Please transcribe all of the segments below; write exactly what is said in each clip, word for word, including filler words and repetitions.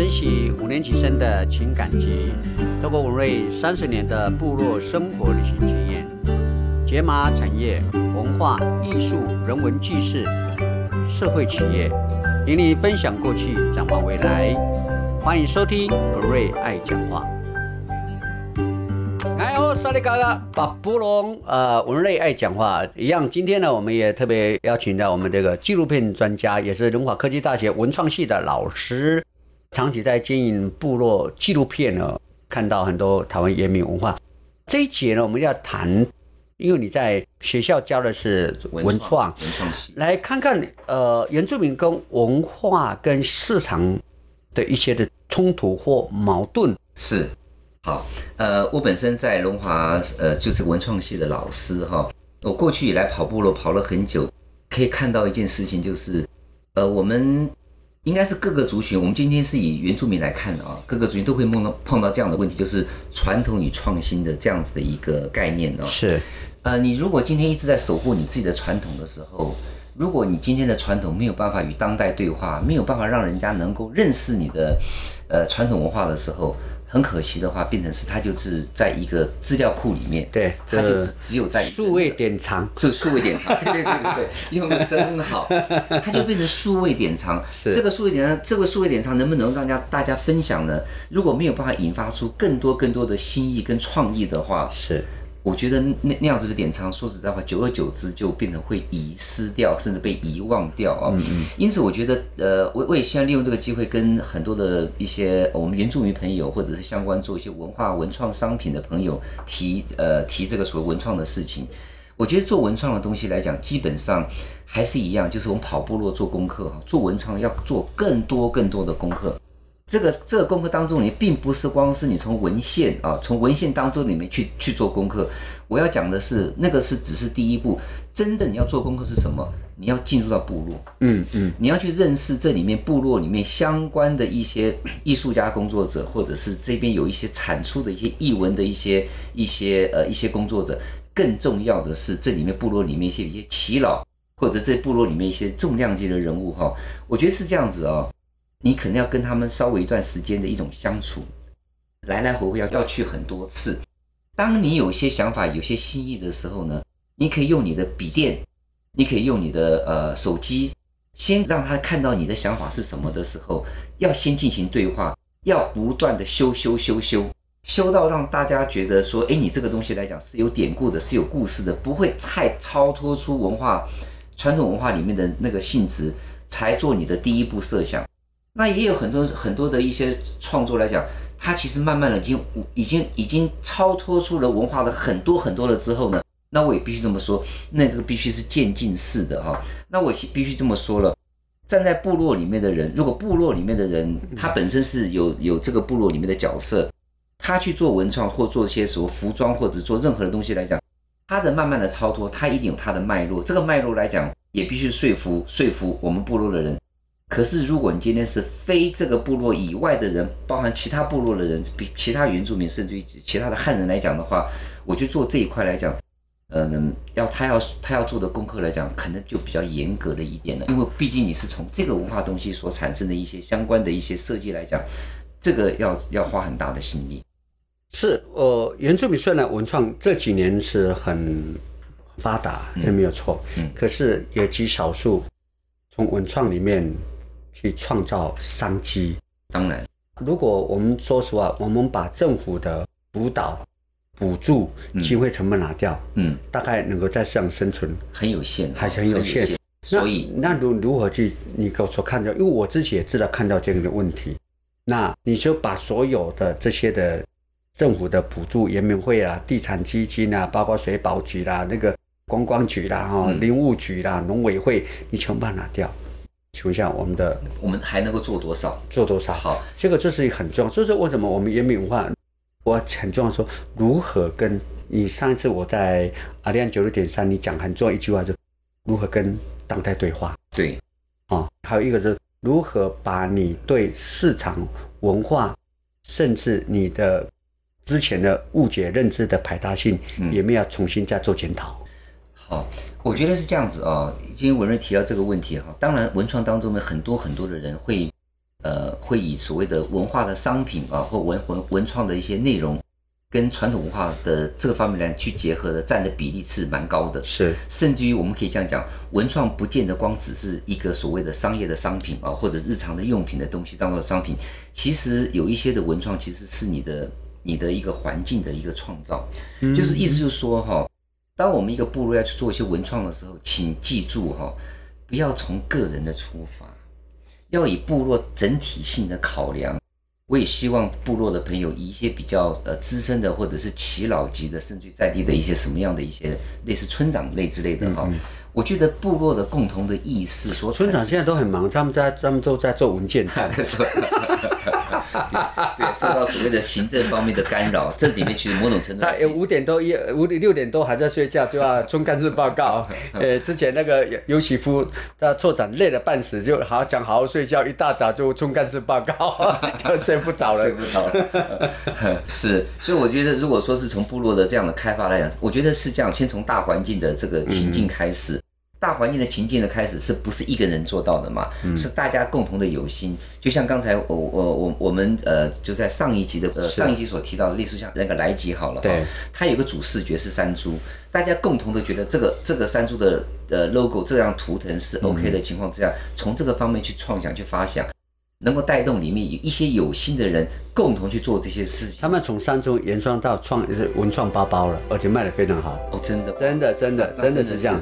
珍惜五年级生的情感集，透过文瑞三十年的部落生活旅行经验，解码产业、文化艺术、人文纪事、社会企业，与你分享过去，展望未来。欢迎收听文瑞爱讲话。哎呦，萨利嘎嘎，巴布隆，呃，文瑞爱讲话一样。今天呢，我们也特别邀请到我们这个纪录片专家，也是龙华科技大学文创系的老师。长期在经营部落纪录片呢，看到很多台湾原民文化。这一节呢，我们要谈，因为你在学校教的是文创，文创系，来看看呃原住民跟文化跟市场的一些的冲突或矛盾。是，好，呃，我本身在龙华呃就是文创系的老师哈、哦，我过去以来跑部落跑了很久，可以看到一件事情就是，呃，我们。应该是各个族群，我们今天是以原住民来看的啊，各个族群都会碰到碰到这样的问题，就是传统与创新的这样子的一个概念哦。是，呃，你如果今天一直在守护你自己的传统的时候，如果你今天的传统没有办法与当代对话，没有办法让人家能够认识你的呃传统文化的时候，很可惜的话，变成是它就是在一个资料库里面，对，它就只只有在数位典藏，就数位典藏，对对对对对，用的真好，它就变成数位典藏。这个数位典藏，这个数位典藏能不能让大家大家分享呢？如果没有办法引发出更多更多的新意跟创意的话，是，我觉得那那样子的典藏，说实在话，久而久之就变成会遗失掉，甚至被遗忘掉啊、哦。嗯嗯因此，我觉得，呃，我我也希望利用这个机会，跟很多的一些我们原住民朋友，或者是相关做一些文化文创商品的朋友提，呃，提这个所谓文创的事情。我觉得做文创的东西来讲，基本上还是一样，就是我们跑部落做功课，做文创要做更多更多的功课。这个这个功课当中，你并不是光是你从文献啊，从文献当中里面去去做功课。我要讲的是，那个是只是第一步，真正你要做功课是什么？你要进入到部落，嗯嗯，你要去认识这里面部落里面相关的一些艺术家工作者，或者是这边有一些产出的一些艺文的一些一些呃一些工作者。更重要的是，这里面部落里面一些一些耆老，或者这部落里面一些重量级的人物哈，我觉得是这样子啊、哦。你可能要跟他们稍微一段时间的一种相处，来来回回要要去很多次。当你有些想法、有些新意的时候呢，你可以用你的笔电，你可以用你的呃手机，先让他看到你的想法是什么的时候，要先进行对话，要不断的修修修修修到让大家觉得说，哎，你这个东西来讲是有典故的，是有故事的，不会太超脱出文化传统文化里面的那个性质，才做你的第一步设想。那也有很多很多的一些创作来讲，它其实慢慢的已经已经已经超脱出了文化的很多很多了之后呢，那我也必须这么说，那个必须是渐进式的哈、哦。那我必须这么说了，站在部落里面的人，如果部落里面的人他本身是有有这个部落里面的角色，他去做文创或做一些什么服装或者做任何的东西来讲，他的慢慢的超脱，他一定有他的脉络，这个脉络来讲也必须说服说服我们部落的人。可是，如果你今天是非这个部落以外的人，包含其他部落的人，比其他原住民，甚至于其他的汉人来讲的话，我觉得做这一块来讲，呃，要他要他要做的功课来讲，可能就比较严格了一点了，因为毕竟你是从这个文化东西所产生的一些相关的一些设计来讲，这个要要花很大的心力。是，呃，原住民虽然文创这几年是很发达，这没有错，嗯嗯、可是也极少数从文创里面。去创造商机，当然，如果我们说实话，我们把政府的辅导、补助、机会成本拿掉，嗯，嗯大概能够在市场生存，很有限，还是很有限。有限所以，那如如何去？你给我所看到，因为我自己也知道看到这样的问题，那你就把所有的这些的政府的补助、原民会啊、地产基金啊，包括水保局啦、啊、那个观光局啦、哈、嗯、林务局啦、农委会，你全部拿掉。求一下我们的，我们还能够做多少？做多少？好，这个就是很重要。就是为什么我们原民文化，我很重要说如何跟你上一次我在阿亮九六点三，你讲很重要一句话，就是如何跟当代对话。对，哦，还有一个是如何把你对市场文化，甚至你的之前的误解认知的排他性，嗯、也没有重新再做检讨。好。我觉得是这样子啊、哦，今天文瑞提到这个问题哈，当然文创当中的很多很多的人会呃，会以所谓的文化的商品啊，或文文文创的一些内容，跟传统文化的这个方面来去结合的，占的比例是蛮高的。是，甚至于我们可以这样讲，文创不见得光只是一个所谓的商业的商品啊，或者日常的用品的东西当做商品，其实有一些的文创其实是你的你的一个环境的一个创造，嗯、就是意思就是说哈、哦，当我们一个部落要去做一些文创的时候，请记住哈、哦，不要从个人的出发。要以部落整体性的考量，我也希望部落的朋友以一些比较呃资深的或者是耆老级的，甚至在地的一些什么样的一些类似村长类之类的哈、嗯嗯，我觉得部落的共同的意识所。村长现在都很忙，他们在他们都在做文件站。对，受到所谓的行政方面的干扰，这里面其实某种程度，他五点多一五点六点多还在睡觉，就要村干事报告。呃，之前那个尤其夫，他处长累了半死，就好好讲，好好睡觉，一大早就村干事报告，就睡不着了，睡不着了。是，所以我觉得，如果说是从部落的这样的开发来讲，我觉得是这样，先从大环境的这个情境开始。嗯，大环境的情境的开始是不是一个人做到的嘛？嗯、是大家共同的有心，就像刚才我我我我们呃就在上一集的呃上一集所提到的，类似像那个来吉好了，对，它有个主视觉是山猪，大家共同的觉得这个这个山猪的呃 logo 这样图腾是 OK 的情况之下，从、嗯、这个方面去创想去发想。能够带动里面一些有心的人共同去做这些事情。他们从山中延伸到创文创包包了，而且卖得非常好。哦，真的，真的，真的，真的是这样。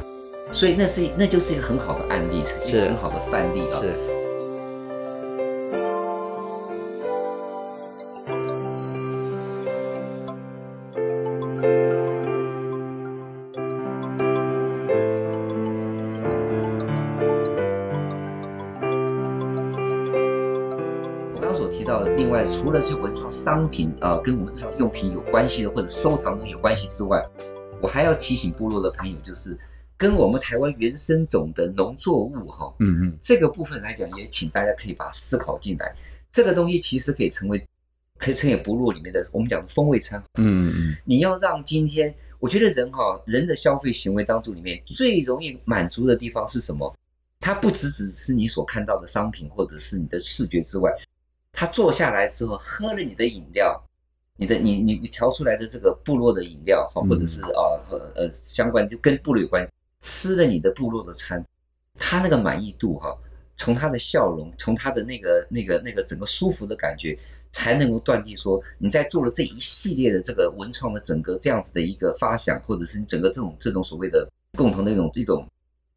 所以那是那就是一个很好的案例，一个很好的范例啊。是。除了是文创商品啊、呃，跟我们日常用品有关系的，或者收藏有关系之外，我还要提醒部落的朋友，就是跟我们台湾原生种的农作物哈、哦，嗯嗯，这个部分来讲，也请大家可以把它思考进来。这个东西其实可以成为，可以成为部落里面的我们讲风味餐。嗯嗯，你要让今天，我觉得人哈、哦，人的消费行为当中里面最容易满足的地方是什么？它不只只是你所看到的商品或者是你的视觉之外。他坐下来之后，喝了你的饮料，你的你你你调出来的这个部落的饮料，或者是啊呃呃相关就跟部落有关，吃了你的部落的餐，他那个满意度哈、啊，从他的笑容，从他的那个那个那个整个舒服的感觉，才能够断定说你在做了这一系列的这个文创的整个这样子的一个发想，或者是你整个这种这种所谓的共同的一种一种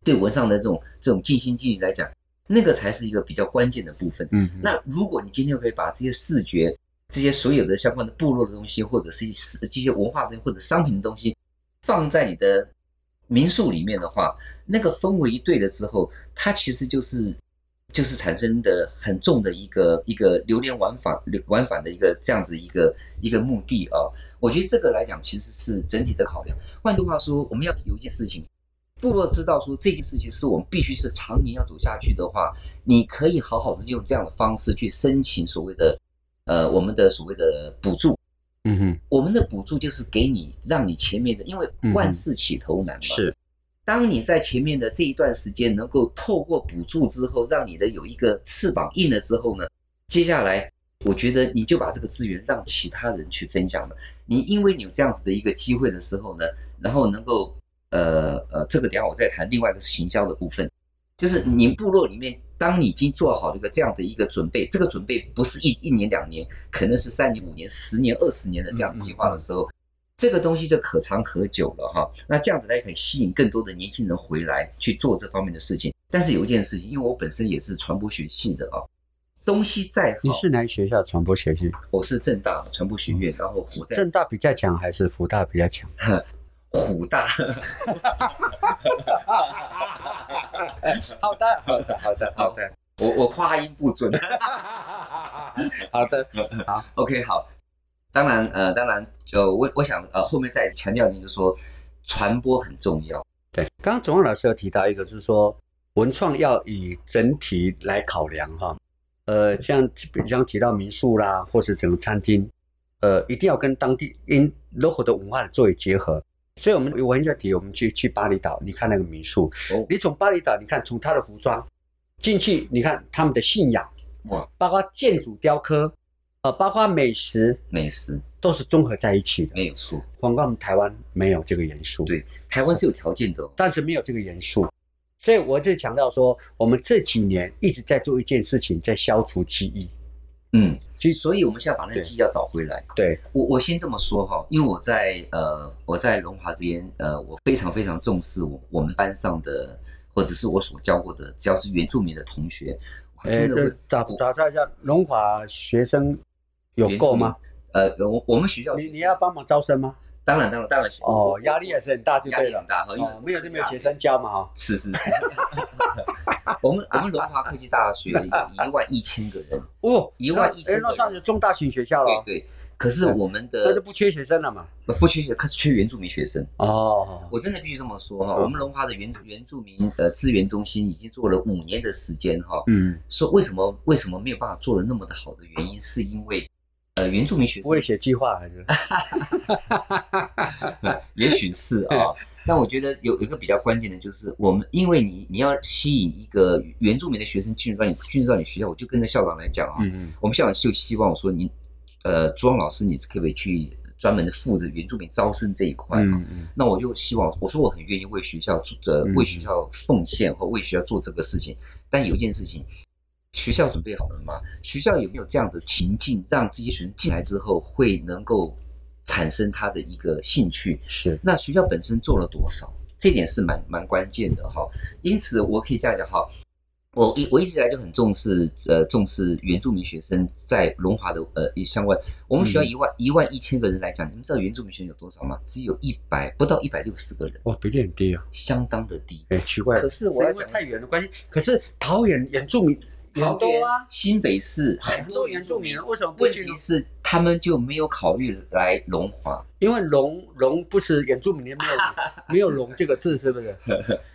对文上的这种这种尽心尽力来讲。那个才是一个比较关键的部分。嗯，那如果你今天可以把这些视觉、这些所有的相关的部落的东西，或者是这些文化的或者商品的东西，放在你的民宿里面的话，那个氛围一对了之后，它其实就是就是产生的很重的一个一个流连往返、往返的一个这样子一个一个目的啊。我觉得这个来讲，其实是整体的考量。换句话说，我们要有一件事情。部落知道说这件事情是我们必须是常年要走下去的话，你可以好好的用这样的方式去申请所谓的，呃，我们的所谓的补助。嗯哼，我们的补助就是给你，让你前面的，因为万事起头难嘛。是，当你在前面的这一段时间能够透过补助之后，让你的有一个翅膀硬了之后呢，接下来我觉得你就把这个资源让其他人去分享了。你因为你有这样子的一个机会的时候呢，然后能够。呃呃，这个等一下我再谈。另外一个是行销的部分，就是你部落里面，当你已经做好了一个这样的一个准备，这个准备不是一一年两年，可能是三年、五年、十年、二十年的这样的计划的时候，嗯嗯嗯这个东西就可长可久了哈。那这样子来可以吸引更多的年轻人回来去做这方面的事情。但是有一件事情，因为我本身也是传播学系的啊，东西再好，你是哪学校传播学系？我是政大传播学院，嗯、然后我在政大比较强还是福大比较强？虎大好的，好的，好的，好的。我我发音不准。好的，好 ，OK， 好。当然，呃，当然，呃，我我想，呃，后面再强调一点，就是说传播很重要。对，刚刚钟老师有提到一个，就是说文创要以整体来考量哈。呃，像比方提到民宿啦，或是整个餐厅，呃，一定要跟当地因 local 的文化作为结合。所以我们我很想提，我们去去巴厘岛，你看那个民宿， oh. 你从巴厘岛，你看从他的服装进去，你看他们的信仰，哇，包括建筑雕刻，呃，包括美食，美食都是综合在一起的，没有错。反观我们台湾没有这个元素，对，台湾是有条件的，但是没有这个元素，所以我就强调说，我们这几年一直在做一件事情，在消除记忆。嗯，其实所以我们现在把那个记忆要找回来。对，我我先这么说哈，因为我在呃我在龙华这边呃，我非常非常重视我我们班上的或者是我所教过的，只要是原住民的同学，我真的会、欸、打打岔一下，龙华学生有够吗？呃，我我们学校你你要帮忙招生吗？当然，当然，当然哦，压力也是很大，就对了，压力很大，因为、哦、没有就没有学生教嘛，哈，是是是。我们我们龙华科技大学有一万一千个人哦，一万一千个人，那算是中大型学校了。对对，可是我们的但是不缺学生了嘛？不缺学，可是缺原住民学生哦。我真的必须这么说哈、哦，我们龙华的原原住民呃资源中心已经做了五年的时间哈、哦。嗯，说为什么为什么没有办法做得那么的好的原因，是因为。呃，原住民学生不会写计划还是？也许是啊、哦，但我觉得有一个比较关键的就是，我们因为你你要吸引一个原住民的学生进入到你进入到你学校，我就跟着校长来讲啊、哦嗯，我们校长就希望我说你，呃，朱旺老师，你可不可以去专门的负责原住民招生这一块、哦嗯嗯？那我就希望我说我很愿意为学校呃为学校奉献或为学校做这个事情，但有一件事情。学校准备好了吗？学校有没有这样的情境，让这些学生进来之后会能够产生他的一个兴趣？是。那学校本身做了多少？这点是蛮蛮关键的哈。因此，我可以这样讲哈，我我一直以来就很重视呃重视原住民学生在龙华的呃相关。我们学校一万、嗯、一万一千个人来讲，你们知道原住民学生有多少吗？只有一百不到一百六十个人。哇，比例很低啊，相当的低。哎、欸，奇怪。可是我要讲太远的关系。可是桃园原住民。很多啊，新北市很多原住民，为什么不去？问题是他们就没有考虑来龙华，因为龙龙不是原住民，没有没有龙这个字，是不是？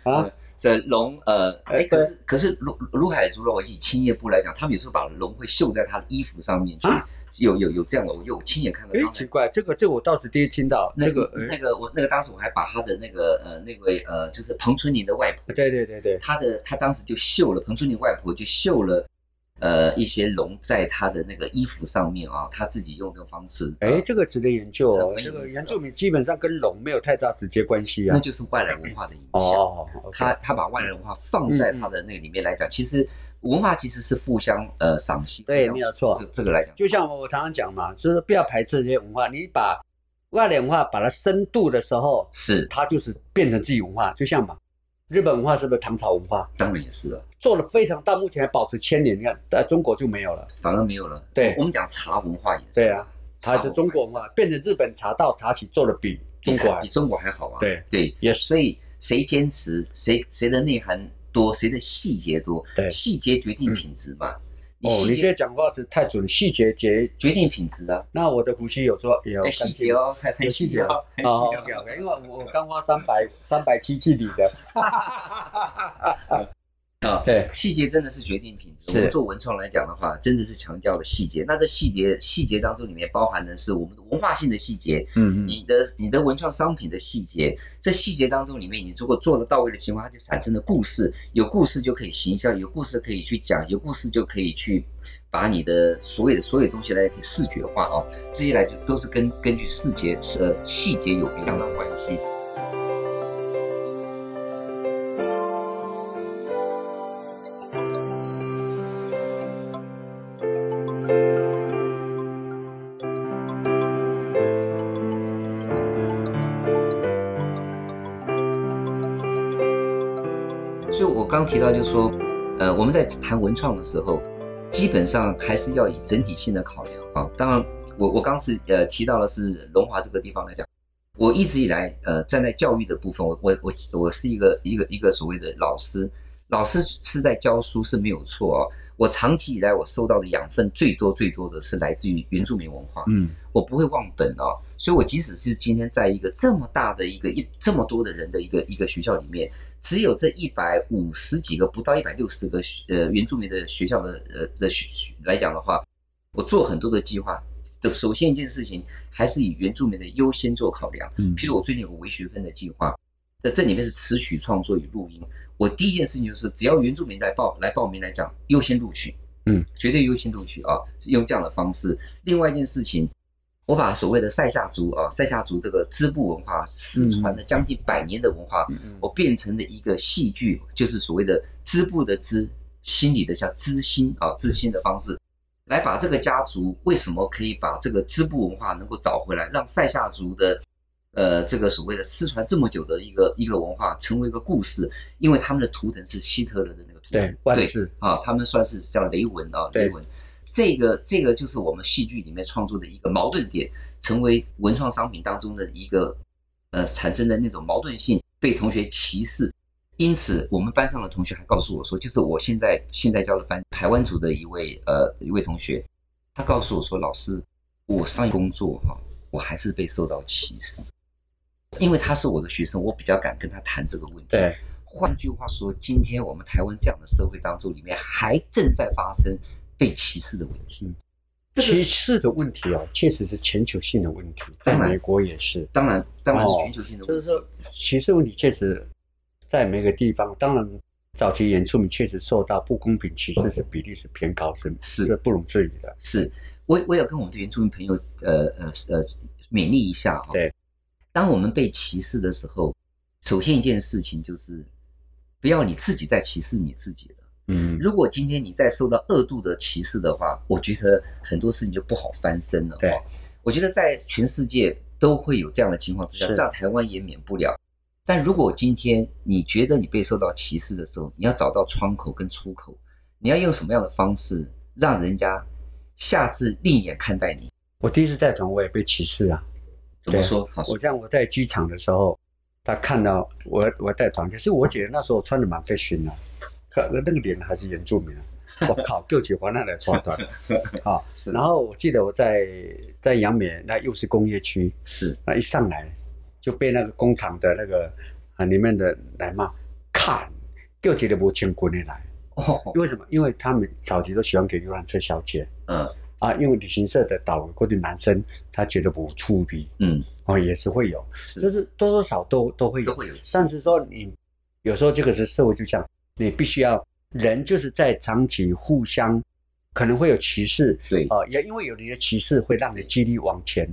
啊，这龙呃，哎、欸，可是可是卢卢海族，如果以青叶部来讲，他们有时候把龙会绣在他的衣服上面去。啊有有有这样的，我有亲眼看到。哎，奇怪，这个这个我倒是第一听到。那个那个我那个当时我还把他的那个呃那位呃就是彭春林的外婆，对对对对，他的他当时就绣了彭春林外婆就绣了呃一些龙在他的那个衣服上面啊，他自己用这种方式。哎、呃，这个值得研究哦。这个原住民基本上跟龙没有太大直接关系啊。那就是外来文化的影响。哦， okay、他他把外来文化放在他的那个里面来讲，嗯、其实。文化其实是互相呃赏析，对，没有错。这个来讲，就像我常常讲嘛，就是不要排斥这些文化。你把外来文化把它深度的时候，是它就是变成自己文化。就像嘛，日本文化是不是唐朝文化？当然也是了，做了非常大，目前还保持千年。你看，在中国就没有了，反而没有了。对，我们讲茶文化也是。对啊，茶是中国文化，变成日本茶道茶企做的比中国比中国还好啊。对对，也所以谁坚持，谁谁的内涵。多谁的细节多，细节决定品质嘛。嗯、你哦，你这讲话是太准，细节决决定品质啊。那我的呼吸有做也有细节哦，很细节哦，很细节哦。因为我刚花三百三百七七里的。啊，对，细节真的是决定品质。我们做文创来讲的话，真的是强调了细节。那这细节细节当中里面包含的是我们的文化性的细节，嗯嗯，你的你的文创商品的细节，这细节当中里面，你如果做得到位的情况，它就产生了故事。有故事就可以行销，有故事可以去讲，有故事就可以去把你的所有的所有东西来给视觉化啊、哦。这些来就都是跟根据视觉呃细节有非常大的关系。刚提到就是说，呃，我们在谈文创的时候，基本上还是要以整体性的考量啊。当然我，我我刚是呃提到的是龙华这个地方来讲，我一直以来呃站在教育的部分，我我我我是一个一个一个所谓的老师，老师是在教书是没有错啊、哦。我长期以来我受到的养分最多最多的是来自于原住民文化，嗯，我不会忘本啊、哦。所以我即使是今天在一个这么大的一个一这么多的人的一个一个学校里面。只有这一百五十几个，不到一百六十个，呃，原住民的学校的，呃的学来讲的话，我做很多的计划。首先一件事情，还是以原住民的优先做考量。嗯，譬如我最近有个微学分的计划，在这里面是词曲创作与录音。我第一件事情就是，只要原住民来报来报名来讲，优先录取。嗯，绝对优先录取啊，用这样的方式。另外一件事情，我把所谓的塞夏族啊，塞夏族这个支部文化失传了将近百年的文化，嗯、我变成了一个戏剧，就是所谓的支部的支，心理的叫支心啊，支心的方式，来把这个家族为什么可以把这个支部文化能够找回来，让塞夏族的。呃，这个所谓的失传这么久的一个一个文化，成为一个故事，因为他们的图腾是希特勒的那个图腾，对，万字啊，他们算是叫雷文啊，雷文，这个这个就是我们戏剧里面创作的一个矛盾点，成为文创商品当中的一个呃产生的那种矛盾性，被同学歧视。因此，我们班上的同学还告诉我说，就是我现在现在教的班台湾族的一位呃一位同学，他告诉我说，老师，我上工作哈、啊，我还是被受到歧视。因为他是我的学生，我比较敢跟他谈这个问题。对，换句话说，今天我们台湾这样的社会当中，里面还正在发生被歧视的问题。嗯，这个、歧视的问题啊，确实是全球性的问题，在美国也是。当然，当然是全球性的问题。哦、就是说，歧视问题确实在每个地方。当然，早期原住民确实受到不公平歧视是比例是偏高，是是不容置疑的。是，我我有跟我们的原住民朋友呃呃呃勉励一下哈、哦。对。当我们被歧视的时候，首先一件事情就是，不要你自己在歧视你自己了。嗯，如果今天你在受到恶度的歧视的话，我觉得很多事情就不好翻身了。对，我觉得在全世界都会有这样的情况之下，在台湾也免不了。但如果今天你觉得你被受到歧视的时候，你要找到窗口跟出口，你要用什么样的方式让人家下次另眼看待你？我第一次带团，我也被歧视啊。对，我这样我在机场的时候，他看到我我带团，可是我姐那时候穿的蛮费心的，可那个脸还是原住民啊，我靠，就去华南来穿团啊。然后我记得我在在阳明，那又是工业区，是那一上来就被那个工厂的那个啊里面的来骂，看，就觉得不请国内来，哦，为什么？因为他们早期都喜欢给游览车小姐，嗯。啊，因为旅行社的导游或者男生，他觉得不出鼻，嗯，哦，也是会有，是就是多多少都都会有，都会有。但是说你有时候这个是社会就像你必须要人就是在长期互相可能会有歧视，对啊、呃，也因为有你的歧视会让你激励往前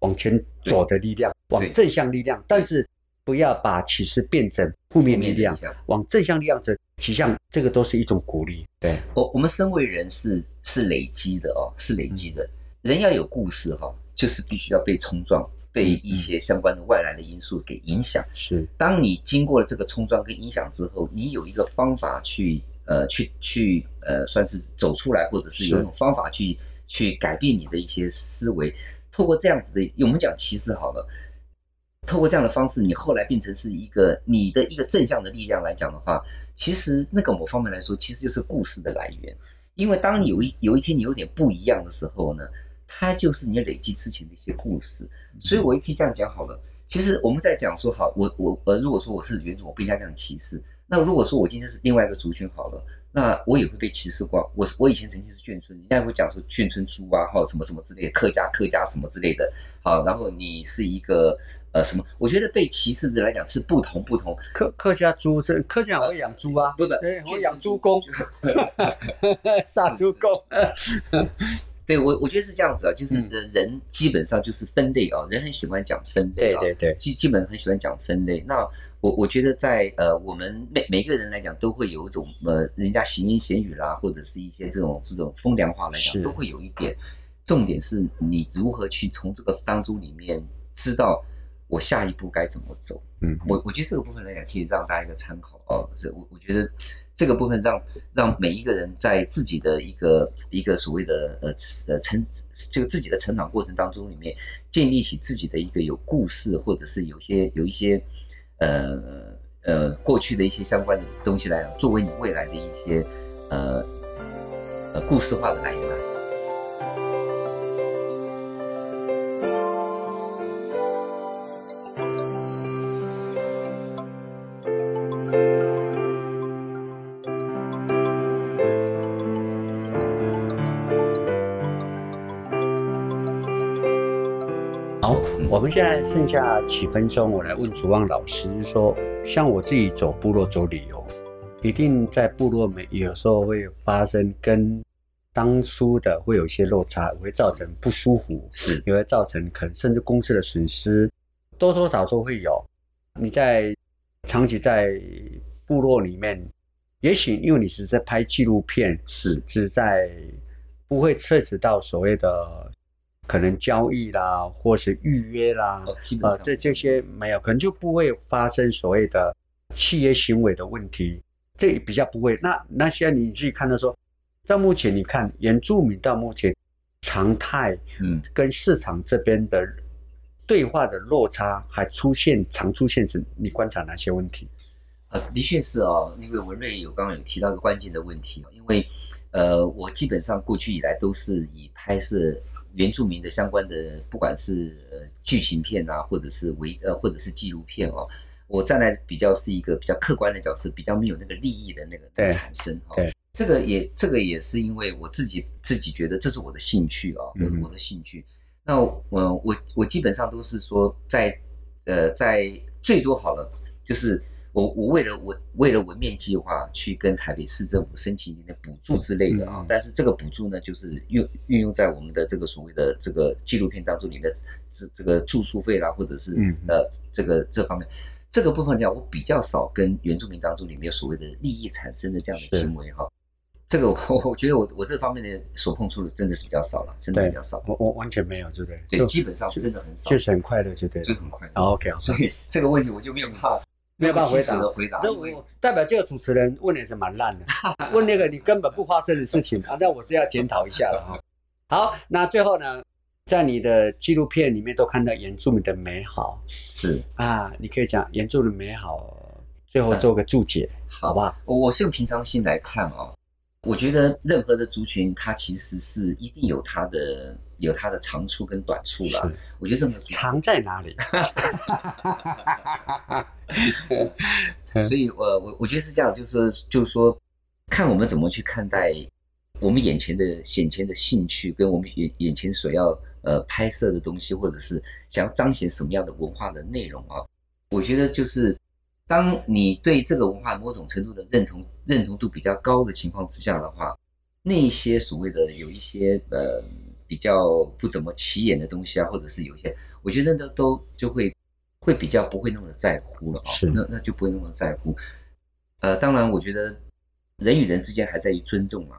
往前走的力量，往正向力量。但是不要把歧视变成负面力量，往正向力量走。其实这个都是一种鼓励。对，我我们身为人是是累积的哦，是累积的。人要有故事哈、哦，就是必须要被冲撞，被一些相关的外来的因素给影响。是，当你经过了这个冲撞跟影响之后，你有一个方法去呃去去呃算是走出来，或者是有一种方法去去改变你的一些思维。透过这样子的，我们讲歧视好了。透过这样的方式，你后来变成是一个你的一个正向的力量来讲的话，其实那个某方面来说，其实就是故事的来源。因为当你有一有一天你有点不一样的时候呢，它就是你累积之前的一些故事。所以我也可以这样讲好了。其实我们在讲说好，我我呃，如果说我是原住民，我不应该这样歧视。那如果说我今天是另外一个族群好了，那我也会被歧视过。我我以前曾经是眷村，人家会讲说眷村猪啊，哈什么什么之类的，客家客家什么之类的。好，然后你是一个。呃，什么？我觉得被歧视的来讲是不同不同。客客家猪是客家会养猪啊，呃、不是会养猪公，杀猪公。对，我我觉得是这样子啊，就是人基本上就是分类啊，嗯、人很喜欢讲分类啊，对对对，基基本很喜欢讲分类。那我我觉得在呃我们每每个人来讲都会有一种呃人家闲言闲语啦，或者是一些这种这种风凉话来讲都会有一点。重点是你如何去从这个当中里面知道。我下一步该怎么走？嗯，我我觉得这个部分来讲，可以让大家一个参考哦。我我觉得这个部分让让每一个人在自己的一个一个所谓的呃呃成这个自己的成长过程当中里面，建立起自己的一个有故事，或者是有些有一些呃呃过去的一些相关的东西来讲，作为你未来的一些呃呃故事化的来源。我们现在剩下几分钟，我来问竹旺老师说，像我自己走部落走旅游，一定在部落每有时候会发生跟当初的会有一些落差，会造成不舒服，是也会造成可能甚至公司的损失，多多少少都会有。你在长期在部落里面，也许因为你是在拍纪录片，是只在不会涉及到所谓的可能交易啦，或是预约啦，哦、呃，这这些没有，可能就不会发生所谓的契约行为的问题，这比较不会。那那现在你自己看到说，在目前你看原住民到目前常态，嗯，跟市场这边的对话的落差还出现常出现时，你观察哪些问题？啊，的确是哦，因为文瑞有刚刚有提到一个关键的问题，因为呃，我基本上过去以来都是以拍摄原住民的相关的，不管是呃剧情片啊，或者是微呃或者是纪录片哦，我站在比较是一个比较客观的角色，比较没有那个利益的那个产生哦。这个也这个也是因为我自己自己觉得这是我的兴趣哦，这是我的兴趣。嗯、那我我我基本上都是说在呃在最多好了，就是我我为了我为了文面计划去跟台北市政府申请一定的补助之类的啊，嗯、但是这个补助呢，就是运运用在我们的这个所谓的这个纪录片当中，你的这这个住宿费啦，或者是呃这个这方面。这个部分呢，我比较少跟原住民当中里面有所谓的利益产生的这样的行为哈，这个我我觉得我我这方面的所碰触的真的是比较少了，真的是比较少。我我完全没有，对不对？对，基本上真的很少，就是很快的，就对，就很快的。Oh, OK， 所以这个问题我就没有办法没有办法回答。回答，代表这个主持人问的也是蛮烂的，问那个你根本不发生的事情啊，那我是要检讨一下了好，那最后呢？在你的纪录片里面都看到原住民的美好，是啊，你可以讲原住民的美好，最后做个注解，嗯、好吧？我是用平常心来看哦，我觉得任何的族群，它其实是一定有它的有它的长处跟短处啦。我觉得这个长在哪里？所以，我我我觉得是这样，就是就是说，看我们怎么去看待我们眼前的眼前的兴趣，跟我们眼眼前所要。呃，拍摄的东西，或者是想要彰显什么样的文化的内容啊？我觉得就是，当你对这个文化某种程度的认同、认同度比较高的情况之下的话，那些所谓的有一些呃比较不怎么起眼的东西啊，或者是有一些，我觉得那都就会会比较不会那么在乎了啊。是，那那就不会那么在乎。呃，当然，我觉得人与人之间还在于尊重啊。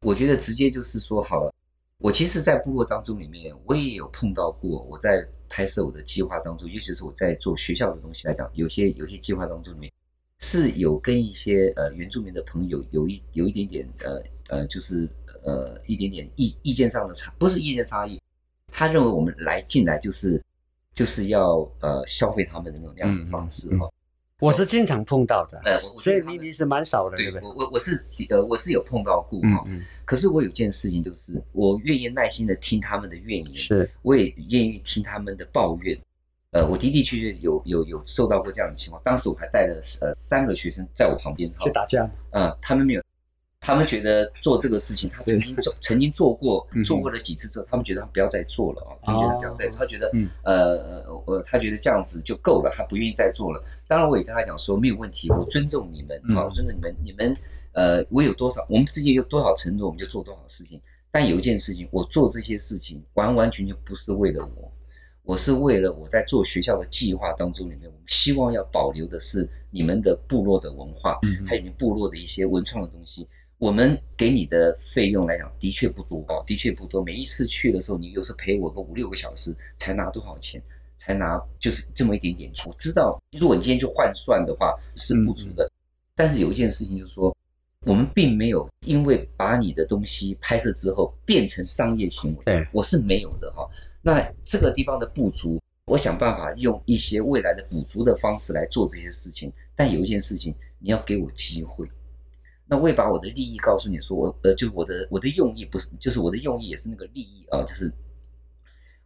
我觉得直接就是说好了。我其实在部落当中里面我也有碰到过，我在拍摄我的计划当中，尤其是我在做学校的东西来讲，有些有些计划当中里面是有跟一些呃原住民的朋友有一有一点点呃呃就是呃一点点意意见上的差，不是意见差异，他认为我们来进来就是就是要呃消费他们的那种那样的方式哦。嗯嗯嗯，我是经常碰到的，呃、所以你你是蛮少的，对不对？我我是呃我是有碰到过哈，嗯嗯，可是我有件事情就是，我愿意耐心的听他们的怨言，是，我也愿意听他们的抱怨。呃，我的的确确有有有受到过这样的情况，当时我还带了呃三个学生在我旁边去打架，嗯，他们没有，他们觉得做这个事情，他曾经做曾经做过做过了几次之后，他们觉得他不要再做了啊，他们觉得不要再做，他觉得呃呃他觉得这样子就够了，他不愿意再做了。当然我也跟他讲说没有问题，我尊重你们啊，我尊重你们，你们呃我有多少，我们自己有多少承诺，我们就做多少事情。但有一件事情，我做这些事情完完全全不是为了我，我是为了我在做学校的计划当中里面，我们希望要保留的是你们的部落的文化，还有你们部落的一些文创的东西。我们给你的费用来讲，的确不多哦，的确不多。每一次去的时候，你有时候陪我个五六个小时，才拿多少钱？才拿就是这么一点点钱。我知道，如果你今天去换算的话是不足的，嗯、但是有一件事情就是说，我们并没有因为把你的东西拍摄之后变成商业行为，对，我是没有的哈、哦。那这个地方的不足，我想办法用一些未来的补足的方式来做这些事情。但有一件事情，你要给我机会。那我也把我的利益告诉你说，我呃，就是我的我的用意不是，就是我的用意也是那个利益啊，就是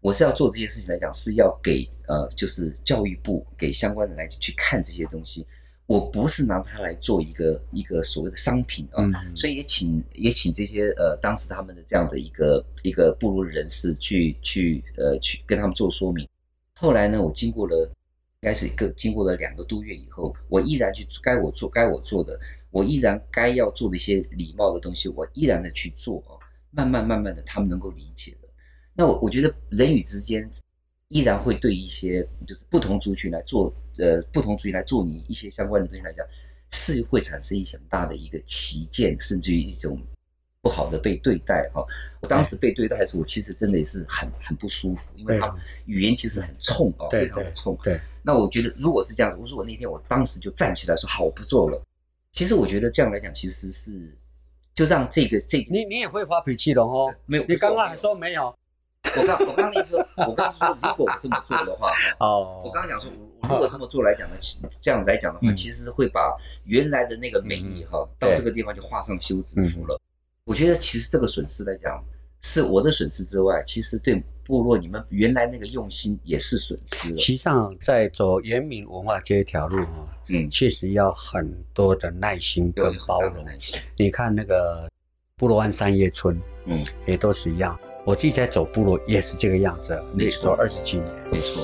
我是要做这些事情来讲，是要给呃，就是教育部给相关的来去看这些东西，我不是拿它来做一个一个所谓的商品啊，嗯、所以也请也请这些呃当时他们的这样的一个一个部落人士去去呃去跟他们做说明。后来呢，我经过了应该是一个经过了两个多月以后，我依然去该我做该我做的。我依然该要做的一些礼貌的东西，我依然的去做哦。慢慢慢慢的，他们能够理解的。那我我觉得人与之间依然会对一些就是不同族群来做，呃，不同族群来做你一些相关的东西来讲，是会产生一些很大的一个歧见，甚至于一种不好的被对待哈。我当时被对待的时候，我其实真的也是很很不舒服，因为他语言其实很冲哦，非常的冲。对。那我觉得如果是这样，如果那天我当时就站起来说好，我不做了。其实我觉得这样来讲，其实是就让这个这你你也会发脾气的哦。没有，你刚刚还说没有。我刚我刚刚说，我刚刚说，如果我这么做的话，哦，我刚刚讲说，如果这么做来讲呢，这样来讲的话，其实会把原来的那个美意哈，到这个地方就画上休止符了。我觉得其实这个损失来讲，是我的损失之外，其实对部落你们原来那个用心也是损失了。其实上在走原民文化这一条路哈，嗯，确实要很多的耐心跟包容。你看那个部落湾三叶村，嗯，也都是一样。我自己在走部落也是这个样子，没错，二十七年，没错。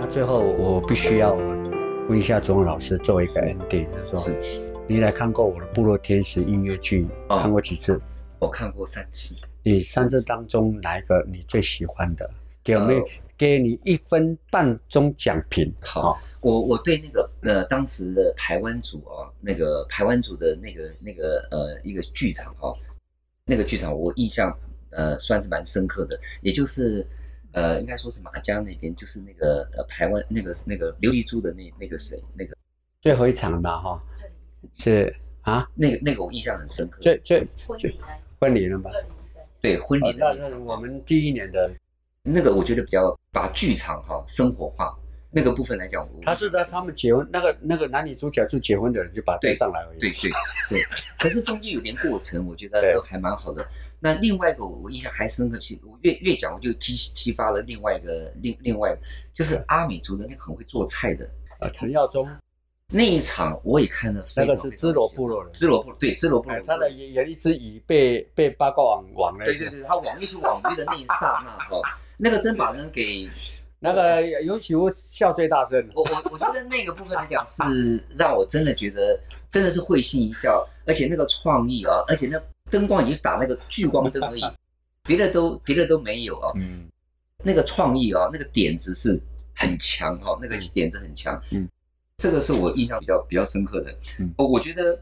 那最后我必须要问一下钟老师，作为一个 ending， 是。你来看过我的部落天使音乐剧、哦、看过几次？我看过三次。你三次当中哪一个你最喜欢的？给我们、呃、给你一分半钟奖评。好，哦、我我对那个呃当时的排湾族啊、哦，那个排湾族的那个那个呃一个剧场啊、哦，那个剧场我印象呃算是蛮深刻的，也就是呃应该说是马家那边，就是那个呃排湾那个那个刘遗珠的那那个谁那个最后一场吧哈。哦是啊，那个那个我印象很深刻。最最最婚礼了吧？对，婚礼那是我们第一年的。那个我觉得比较把剧场哈、哦、生活化那个部分来讲，他是他他们结婚那个那个男女主角就结婚的人就把对上来而已。对对 对, 对，可是中间有点过程，我觉得都还蛮好的。那另外一个我印象还深刻，我越越讲我就激激发了另外一个另另外一个就是阿美族的那个很会做菜的啊陈耀宗。那一场我也看了非常非常，那个是支罗部落人，支罗部对支罗部落，他的也也一只鱼被被八卦网网了，对对对，他网一出网鱼的那一刹那哈、哦，那个真把人给那个尤其我笑最大声，我我我觉得那个部分来讲是让我真的觉得真的是会心一笑，而且那个创意啊，而且那灯光也是打那个聚光灯而已，别的都别的都没有啊、哦，嗯，那个创意啊，那个点子是很强哈、哦，那个点子很强，嗯。这个是我印象比较比较深刻的。嗯，我觉得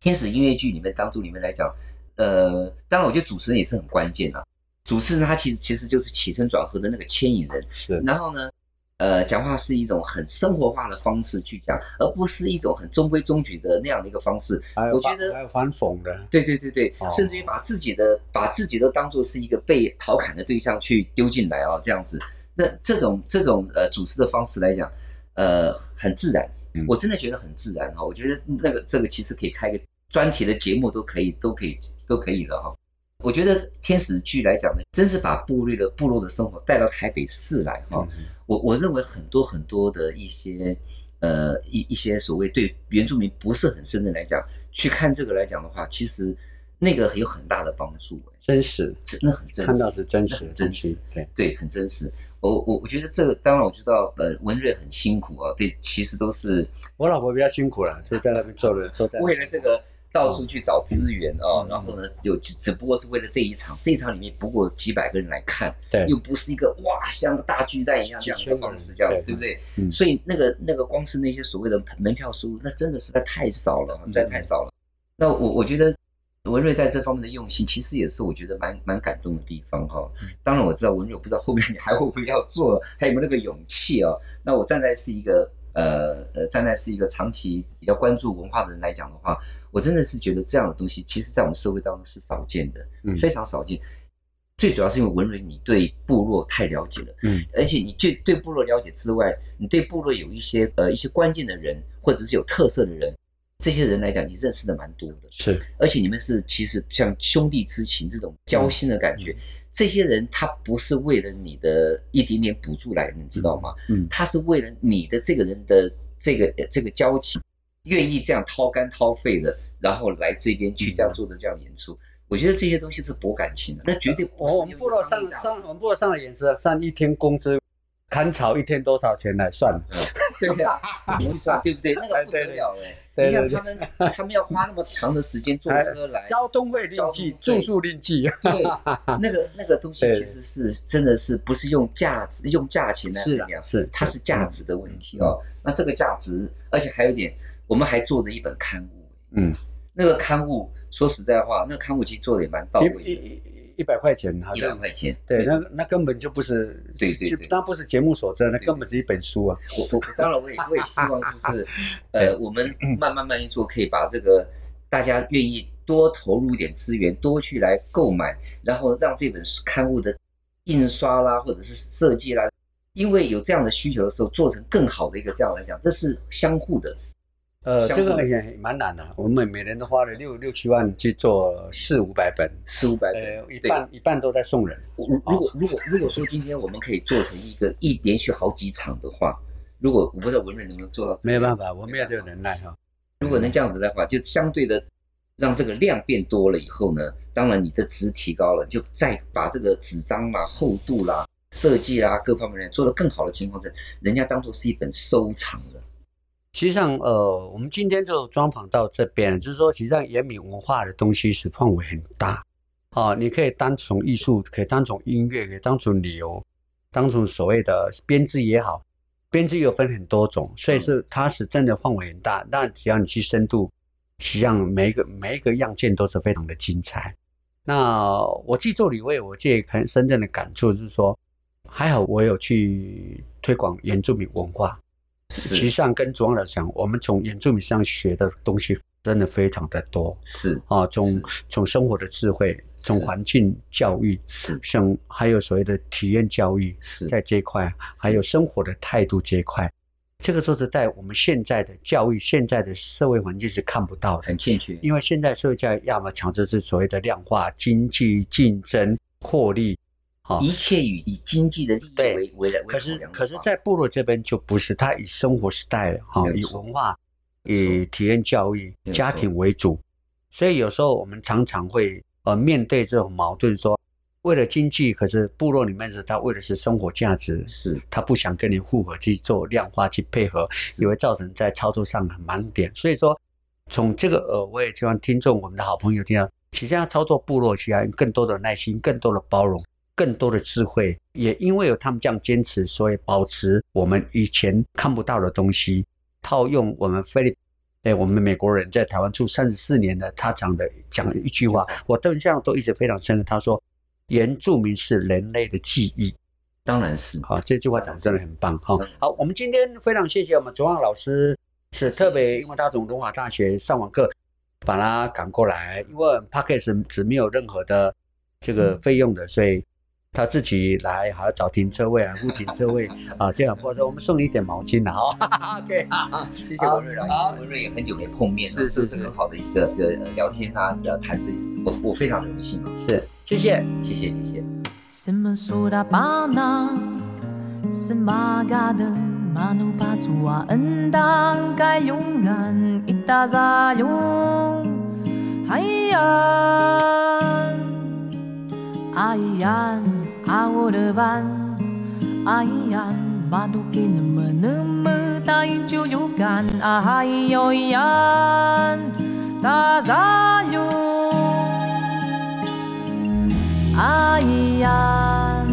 天使音乐剧里面当中里面来讲，呃，当然我觉得主持人也是很关键啊。主持人他其实其实就是起承转合的那个牵引人。是。然后呢，呃，讲话是一种很生活化的方式去讲，而不是一种很中规中矩的那样的一个方式。我觉得还有反讽的。对对对对，哦、甚至于把自己的把自己都当作是一个被调侃的对象去丢进来啊、哦，这样子。那这种这种呃主持的方式来讲，呃，很自然。我真的觉得很自然哈，我觉得那个这个其实可以开个专题的节目都可以，都可以，都可以的哈。我觉得天使剧来讲呢，真是把部落的部落的生活带到台北市来哈。我我认为很多很多的一些呃一一些所谓对原住民不是很深的来讲，去看这个来讲的话，其实那个有很大的帮助、欸，真实，真的很真实，看到是真实，真实，对对，很真实。我我我觉得这个当然我知道，呃，文瑞很辛苦啊，对，其实都是我老婆比较辛苦了，所以在那边做了做在为了这个到处去找资源啊、哦嗯，然后呢，有只不过是为了这一场，这一场里面不过几百个人来看，对，又不是一个哇像大巨蛋一样这样的方式这样子，对不对？嗯、所以那个那个光是那些所谓的门票收入，那真的实在太少了，实在太少了。嗯、那我我觉得。文瑞在这方面的用心，其实也是我觉得蛮蛮感动的地方哈、哦。当然我知道文瑞，我不知道后面你还会不会要做，还有没有那个勇气啊、哦？那我站在是一个呃呃，站在是一个长期比较关注文化的人来讲的话，我真的是觉得这样的东西，其实在我们社会当中是少见的，嗯、非常少见。最主要是因为文瑞你对部落太了解了，嗯，而且你对对部落了解之外，你对部落有一些呃一些关键的人，或者是有特色的人。这些人来讲，你认识的蛮多的，是，而且你们是其实像兄弟之情这种交心的感觉。嗯、这些人他不是为了你的一点点补助来，你知道吗？嗯，他是为了你的这个人的这个这个交情，愿意这样掏肝掏肺的，然后来这边去这样做的这样演出，我觉得这些东西是博感情的，那绝对不是。我们部落上上我们部落上的演出，上一天工资砍草一天多少钱来算？对呀，你算对不对？那个不得了哎！你想他们他们要花那么长的时间坐车来，交通费另计，住宿另计。对，那个那个东西其实是真的是不是用价值用价钱来衡量，是它是价值的问题哦。那这个价值，而且还有一点，我们还做了一本刊物，嗯，那个刊物说实在话，那个刊物其实做的也蛮到位的。一百块钱，一百块钱，对，那那根本就不是，对对对，那不是节目所在，那根本是一本书啊。我我当然我也我也希望就是，呃，我们慢慢慢慢做，可以把这个大家愿意多投入一点资源，多去来购买，然后让这本刊物的印刷啦，或者是设计啦，因为有这样的需求的时候，做成更好的一个这样来讲，这是相互的。呃，这个也蛮难的。我们每人都花了六六七万去做四五百本，四五百本，呃、一半一半都在送人。如果如果如果说今天我们可以做成一个一连续好几场的话，如果我不知道文人能不能做到，没有办法，我没有这个能耐哈。如果能这样子的话，就相对的让这个量变多了以后呢，当然你的值提高了，就再把这个纸张啦、厚度啦、设计啦各方面做得更好的情况下，人家当作是一本收藏了。实际上，呃，我们今天就专访到这边，就是说，实际上，原民文化的东西是范围很大，啊，你可以当从艺术，可以当从音乐，可以当从旅游，当从所谓的编织也好，编织有分很多种，所以是它是真的范围很大。但只要你去深度，实际上每一个每一个样件都是非常的精彩。那我自己做旅游，我自己看深圳的感触就是说，还好我有去推广原住民文化。实际上跟主要来讲，我们从原住民上学的东西真的非常的多，是啊，从从生活的智慧，从环境教育，是，像还有所谓的体验教育，是在这一块，还有生活的态度这一块，这个说实在，我们现在的教育，现在的社会环境是看不到的，很欠缺，因为现在社会教育要么强制是所谓的量化经济、竞争、获利。一切以以经济的利益为为来为考量的话，可是可是在部落这边就不是，他以生活时代哈，以文化、以体验教育、家庭为主，所以有时候我们常常会呃面对这种矛盾说，说为了经济，可是部落里面是他为的是生活价值，是他不想跟你复合去做量化去配合，也会造成在操作上的盲点。所以说，从这个呃，我也希望听众我们的好朋友听到，其实要操作部落，需要更多的耐心，更多的包容。更多的智慧，也因为有他们这样坚持，所以保持我们以前看不到的东西。套用我们菲律宾，哎，我们美国人在台湾住三十四年的，他讲的讲的一句话，我印象都一直非常深刻。他说，原住民是人类的记忆，当然是。好、啊，这句话讲真的很棒哈、哦。好，我们今天非常谢谢我们卓旺老师，是特别因为他从龙华大学上网课把他赶过来，因为 Podcast 是没有任何的这个费用的，嗯、所以。他自己来，还要找停车位啊，不停车位啊，这样不是我们送你一点毛巾啊、哦、，OK 啊，谢谢文瑞啊，文瑞也很久没碰面了，是是是，很好的一个一个聊天啊，谈自己，我我非常荣幸啊，是，谢谢谢谢谢谢。什么苏达巴纳，什么嘎的马努巴祖啊，恩当该勇敢，一大扎勇，哎呀，哎呀。Awodevan, ayan, madukin menemu tayi cuyukan, ahayoyan, tazanyu, ayan,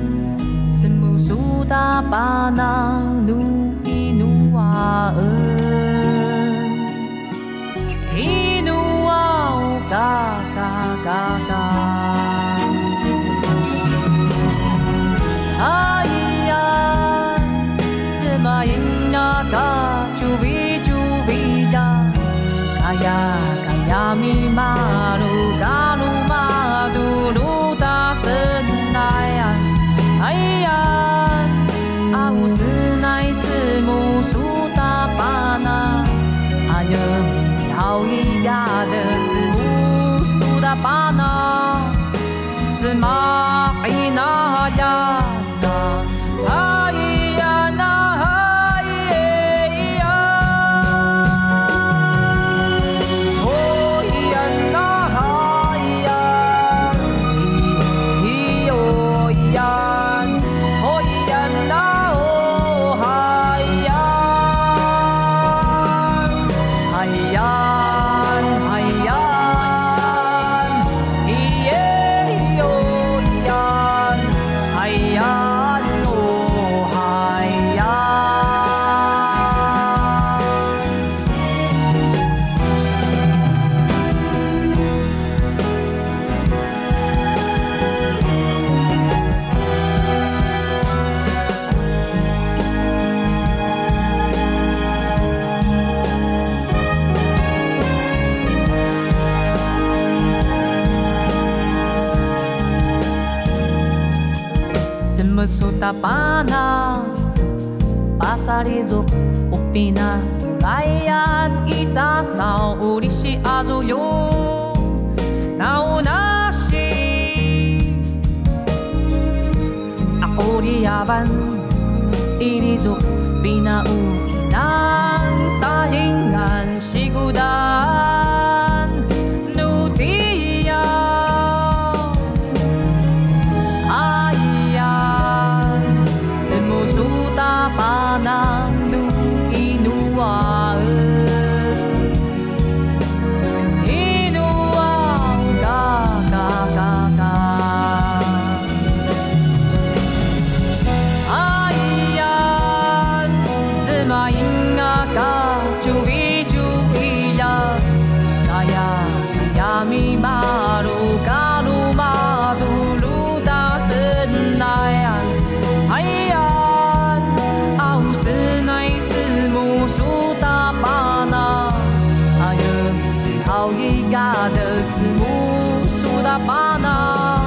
semu suta panang nu inua en, inua kakakaka.Aia, se maina ka chuvi chuvi ya, kaya kaya mi maru kanu madu luta senaya. Aia, au senai semu suta pana, ayo au iga de semu suta pana.Sema'ina yana, hayana, hayana sutapana, pasarizok upina, layan itasao urishi azuyo, naunashi. Ako riyaban inizok pinauinan sa hingan sigudan. How he got us moved so that banana.